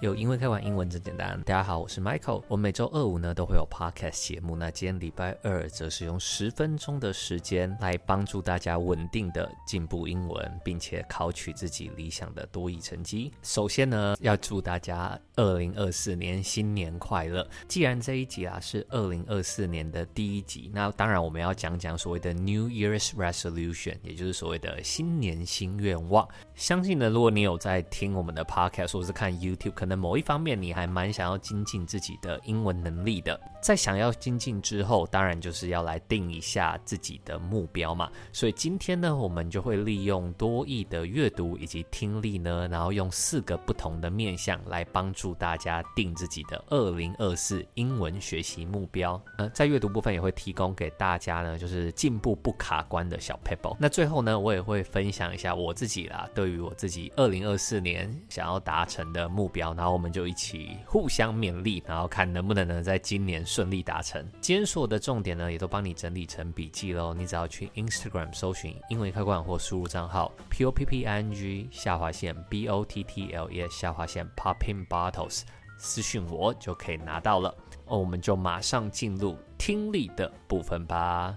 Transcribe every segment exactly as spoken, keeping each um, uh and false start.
有因为看完英文真简单。大家好，我是 Michael， 我们每周二五呢都会有 Podcast 节目，那今天礼拜二则是用十分钟的时间来帮助大家稳定的进步英文，并且考取自己理想的多益成绩。首先呢，要祝大家二零二四年新年快乐。既然这一集啊是二零二四年的第一集，那当然我们要讲讲所谓的 New Year's Resolution， 也就是所谓的新年新愿望。相信呢，如果你有在听我们的 Podcast 或是看 YouTube， 可能某一方面你还蛮想要精进自己的英文能力的。在想要精进之后，当然就是要来定一下自己的目标嘛。所以今天呢，我们就会利用多益的阅读以及听力呢，然后用四个不同的面向来帮助大家定自己的二零二四英文学习目标。呃，在阅读部分也会提供给大家呢，就是进步不卡关的小 pebble。 那最后呢，我也会分享一下我自己啦，对于我自己二零二四年想要达成的目标，然后我们就一起互相勉励，然后看能不能呢在今年顺利达成。今天所有的重点呢，也都帮你整理成笔记咯。你只要去 Instagram 搜寻英文易开罐或输入账号 P O P P I N G 下划线 B O T T L E S 下划线 Popping Bottles 私讯我就可以拿到了。哦，我们就马上进入听力的部分吧。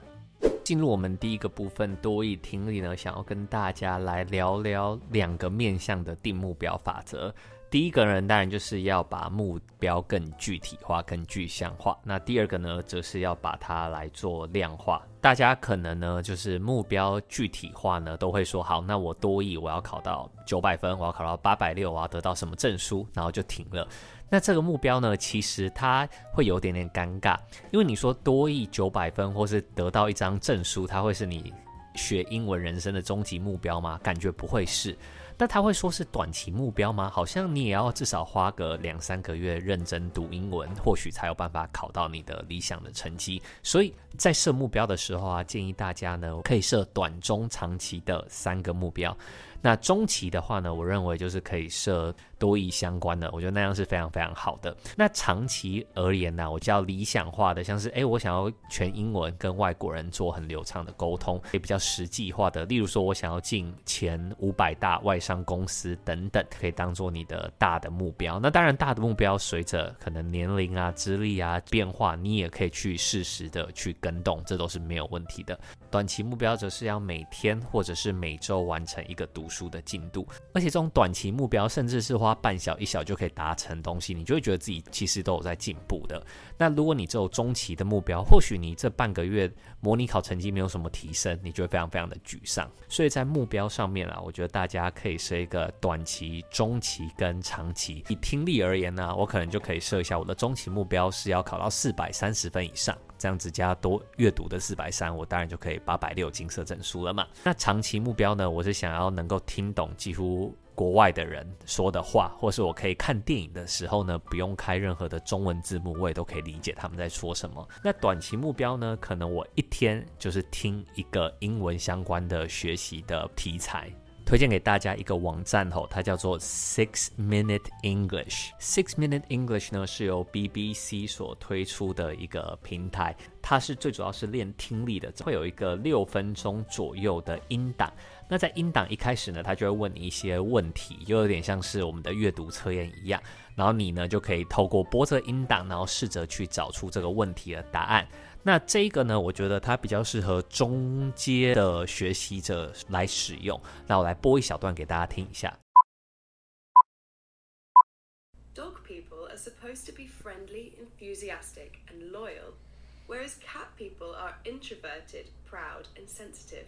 进入我们第一个部分多益听力呢，想要跟大家来聊聊两个面向的定目标法则。第一个呢，当然就是要把目标更具体化、更具象化。那第二个呢，则是要把它来做量化。大家可能呢，就是目标具体化呢，都会说好，那我多益我要考到九百分，我要考到八百六十，我要得到什么证书，然后就停了。那这个目标呢，其实它会有点点尴尬，因为你说多益九百分或是得到一张证书，它会是你学英文人生的终极目标吗？感觉不会是。那他会说是短期目标吗？好像你也要至少花个两三个月认真读英文，或许才有办法考到你的理想的成绩。所以在设目标的时候啊，建议大家呢可以设短、中、长期的三个目标。那中期的话呢，我认为就是可以设多益相关的，我觉得那样是非常非常好的。那长期而言呢、啊，我叫理想化的，像是诶我想要全英文跟外国人做很流畅的沟通，也比较实际化的，例如说我想要进前五百大外商公司等等，可以当做你的大的目标。那当然大的目标随着可能年龄啊、资历啊变化，你也可以去适时的去跟动，这都是没有问题的。短期目标则是要每天或者是每周完成一个读书的进度，而且这种短期目标甚至是花半小一小就可以达成东西，你就会觉得自己其实都有在进步的。那如果你只有中期的目标，或许你这半个月模拟考成绩没有什么提升，你就会非常非常的沮丧。所以在目标上面啊，我觉得大家可以设一个短期、中期跟长期。以听力而言呢、啊，我可能就可以设一下我的中期目标是要考到四百三十分以上，这样子加多阅读的四百三十，我当然就可以八百六十金色证书了嘛。那长期目标呢，我是想要能够听懂几乎国外的人说的话，或是我可以看电影的时候呢，不用开任何的中文字幕，我也都可以理解他们在说什么。那短期目标呢，可能我一天就是听一个英文相关的学习的题材。推荐给大家一个网站吼，它叫做 Six Minute English。 Six Minute English 呢是由 B B C 所推出的一个平台，它是最主要是练听力的，会有一个六分钟左右的音档。那在音档一开始呢，它就会问你一些问题，又有点像是我们的阅读测验一样，然后你呢就可以透过播着音档，然后试着去找出这个问题的答案。那这一个呢，我觉得它比较适合中阶的学习者来使用。那我来播一小段给大家听一下。 Dog people are supposed to be friendly, enthusiastic and loyal, whereas cat people are introverted, proud and sensitive。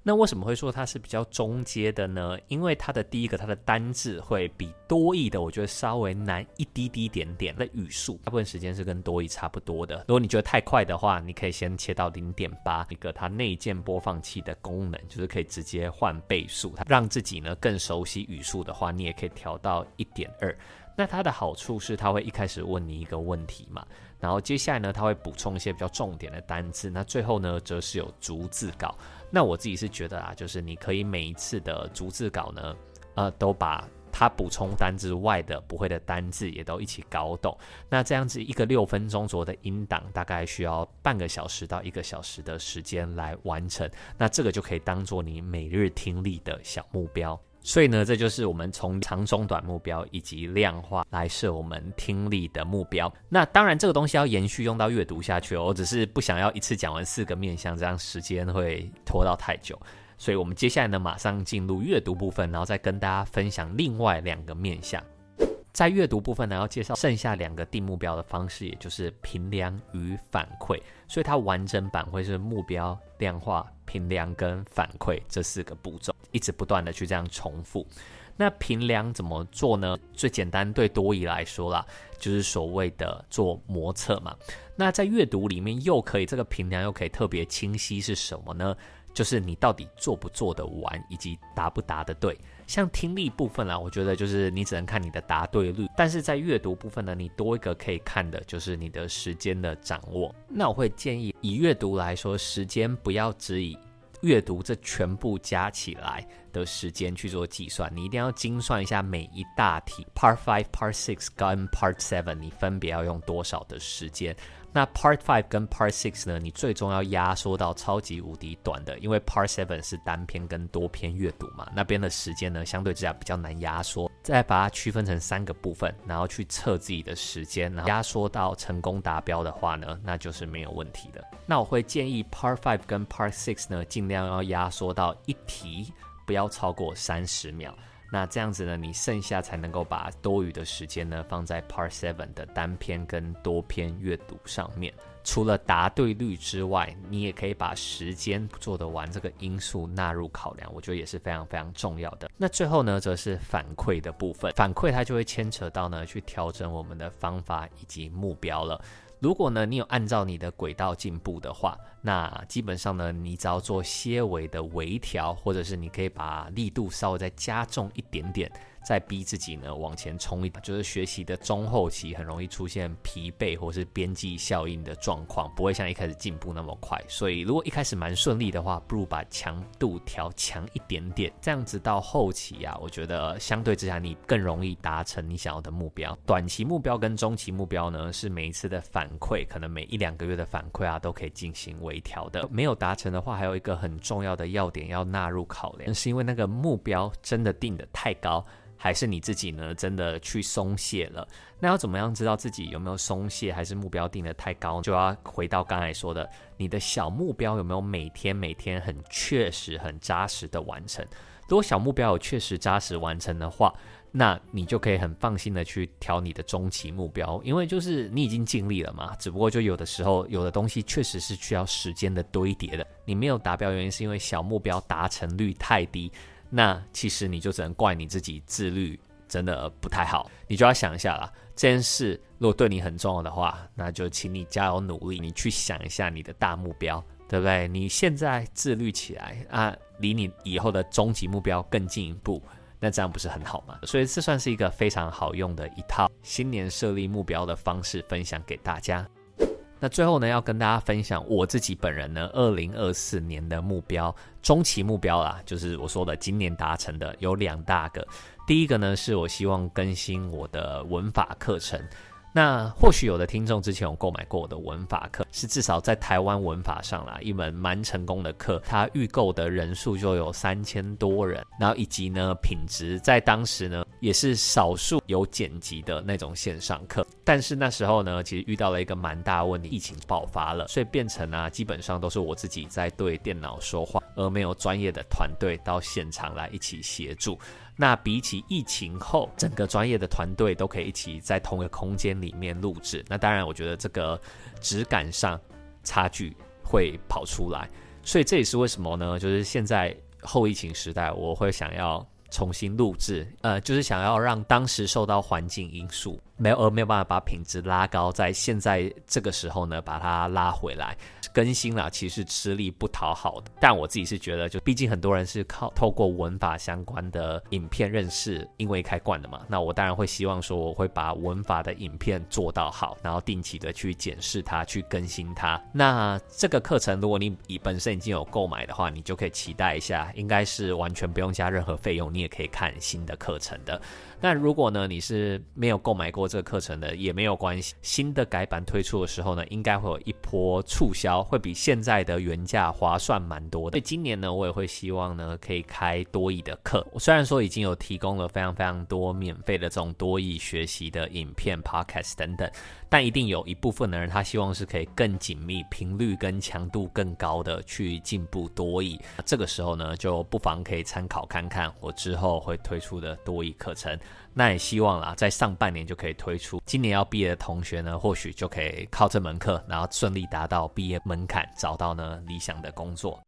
那为什么会说它是比较中阶的呢？因为它的第一个，它的单字会比多益的我觉得稍微难一滴滴点点，在语速大部分时间是跟多益差不多的。如果你觉得太快的话，你可以先切到 零点八， 一个它内建播放器的功能，就是可以直接换倍速，让自己呢更熟悉语速的话，你也可以调到 一点二。那它的好处是它会一开始问你一个问题嘛，然后接下来呢它会补充一些比较重点的单字，那最后呢则是有逐字稿。那我自己是觉得啊，就是你可以每一次的逐字稿呢呃，都把它补充单字外的不会的单字也都一起搞懂。那这样子一个六分钟左右的音档大概需要半个小时到一个小时的时间来完成，那这个就可以当做你每日听力的小目标。所以呢，这就是我们从长中短目标以及量化来设我们听力的目标。那当然这个东西要延续用到阅读下去哦，我只是不想要一次讲完四个面向，这样时间会拖到太久，所以我们接下来呢马上进入阅读部分，然后再跟大家分享另外两个面向。在阅读部分呢，要介绍剩下两个定目标的方式，也就是评量与反馈，所以它完整版会是目标、量化、评量跟反馈这四个步骤，一直不断的去这样重复。那评量怎么做呢？最简单对多益来说啦，就是所谓的做模测嘛。那在阅读里面又可以这个评量又可以特别清晰是什么呢？就是你到底做不做得完，以及答不答得对。像听力部分啦、啊，我觉得就是你只能看你的答对率，但是在阅读部分呢，你多一个可以看的就是你的时间的掌握。那我会建议以阅读来说，时间不要只以阅读这全部加起来的时间去做计算，你一定要精算一下每一大题 Part 五 Part 六 跟 Part 七 你分别要用多少的时间。那 Part 五 跟 Part 六 呢，你最终要压缩到超级无敌短的，因为 Part 七 是单篇跟多篇阅读嘛，那边的时间呢相对之下比较难压缩，再把它区分成三个部分，然后去测自己的时间，然后压缩到成功达标的话呢，那就是没有问题的。那我会建议 Part 五 跟 Part 六 呢，尽量要压缩到一题不要超过三十秒，那这样子呢，你剩下才能够把多余的时间呢放在 Part 七 的单篇跟多篇阅读上面。除了答对率之外，你也可以把时间做得完这个因素纳入考量，我觉得也是非常非常重要的。那最后呢，则是反馈的部分，反馈它就会牵扯到呢去调整我们的方法以及目标了。如果呢你有按照你的轨道进步的话，那基本上呢你只要做些微的微调，或者是你可以把力度稍微再加重一点点，再逼自己呢往前冲一点。就是学习的中后期很容易出现疲惫或是边际效应的状况，不会像一开始进步那么快，所以如果一开始蛮顺利的话，不如把强度调强一点点，这样子到后期啊，我觉得相对之下你更容易达成你想要的目标。短期目标跟中期目标呢，是每一次的反馈，可能每一两个月的反馈啊，都可以进行微调的。没有达成的话，还有一个很重要的要点要纳入考量，是因为那个目标真的定得太高，还是你自己呢真的去松懈了。那要怎么样知道自己有没有松懈，还是目标定得太高，就要回到刚才说的，你的小目标有没有每天每天很确实很扎实的完成。如果小目标有确实扎实完成的话，那你就可以很放心的去调你的中期目标，因为就是你已经尽力了嘛，只不过就有的时候有的东西确实是需要时间的堆叠的，你没有达标原因是因为小目标达成率太低，那其实你就只能怪你自己自律真的不太好。你就要想一下啦，这件事如果对你很重要的话，那就请你加油努力，你去想一下你的大目标，对不对？你现在自律起来啊，离你以后的终极目标更进一步，那这样不是很好吗？所以这算是一个非常好用的一套新年设立目标的方式，分享给大家。那最后呢，要跟大家分享我自己本人呢二零二四年的目标，中期目标啦，就是我说的今年达成的，有两大个。第一个呢，是我希望更新我的文法课程。那或许有的听众之前有购买过我的文法课，是至少在台湾文法上啦，一门蛮成功的课，它预购的人数就有三千多人，然后以及呢品质在当时呢也是少数有剪辑的那种线上课。但是那时候呢，其实遇到了一个蛮大的问题，疫情爆发了，所以变成啊基本上都是我自己在对电脑说话，而没有专业的团队到现场来一起协助。那比起疫情后，整个专业的团队都可以一起在同一个空间里面录制，那当然我觉得这个质感上差距会跑出来，所以这也是为什么呢，就是现在后疫情时代，我会想要重新录制，呃，就是想要让当时受到环境因素没有而没有办法把品质拉高，在现在这个时候呢把它拉回来更新啦，其实吃力不讨好的。但我自己是觉得，就毕竟很多人是靠透过文法相关的影片认识英文开罐的嘛，那我当然会希望说我会把文法的影片做到好，然后定期的去检视它，去更新它。那这个课程如果你本身已经有购买的话，你就可以期待一下，应该是完全不用加任何费用，你也可以看新的课程的。那如果呢你是没有购买过过这个课程的也没有关系，新的改版推出的时候呢，应该会有一波促销，会比现在的原价划算蛮多的。所以今年呢，我也会希望呢可以开多益的课，虽然说已经有提供了非常非常多免费的这种多益学习的影片 Podcast 等等，但一定有一部分的人他希望是可以更紧密、频率跟强度更高的去进步多益，这个时候呢就不妨可以参考看看我之后会推出的多益课程。那也希望啦，在上半年就可以推出，今年要毕业的同学呢，或许就可以靠这门课，然后顺利达到毕业门槛，找到呢理想的工作。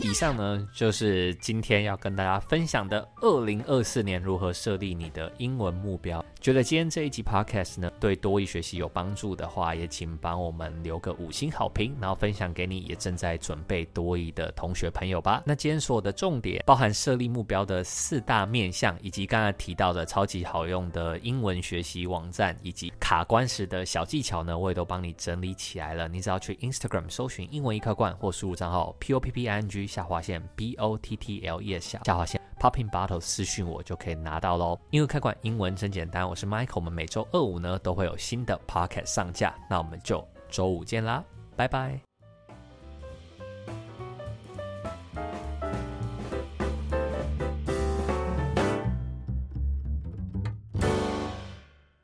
以上呢就是今天要跟大家分享的二零二四年如何设立你的英文目标。觉得今天这一集 podcast 呢对多益学习有帮助的话，也请帮我们留个五星好评，然后分享给你也正在准备多益的同学朋友吧。那今天所有的重点包含设立目标的四大面向，以及刚才提到的超级好用的英文学习网站以及卡关时的小技巧呢，我也都帮你整理起来了。你只要去 Instagram 搜寻英文一颗罐，或输入账号 POPPING下划线 B O T T L E S 下下划线 Popping Bottle 私讯我就可以拿到咯。英文开罐，英文真简单，我是 Michael， 我们每周二五呢都会有新的 Podcast 上架，那我们就周五见啦，拜拜。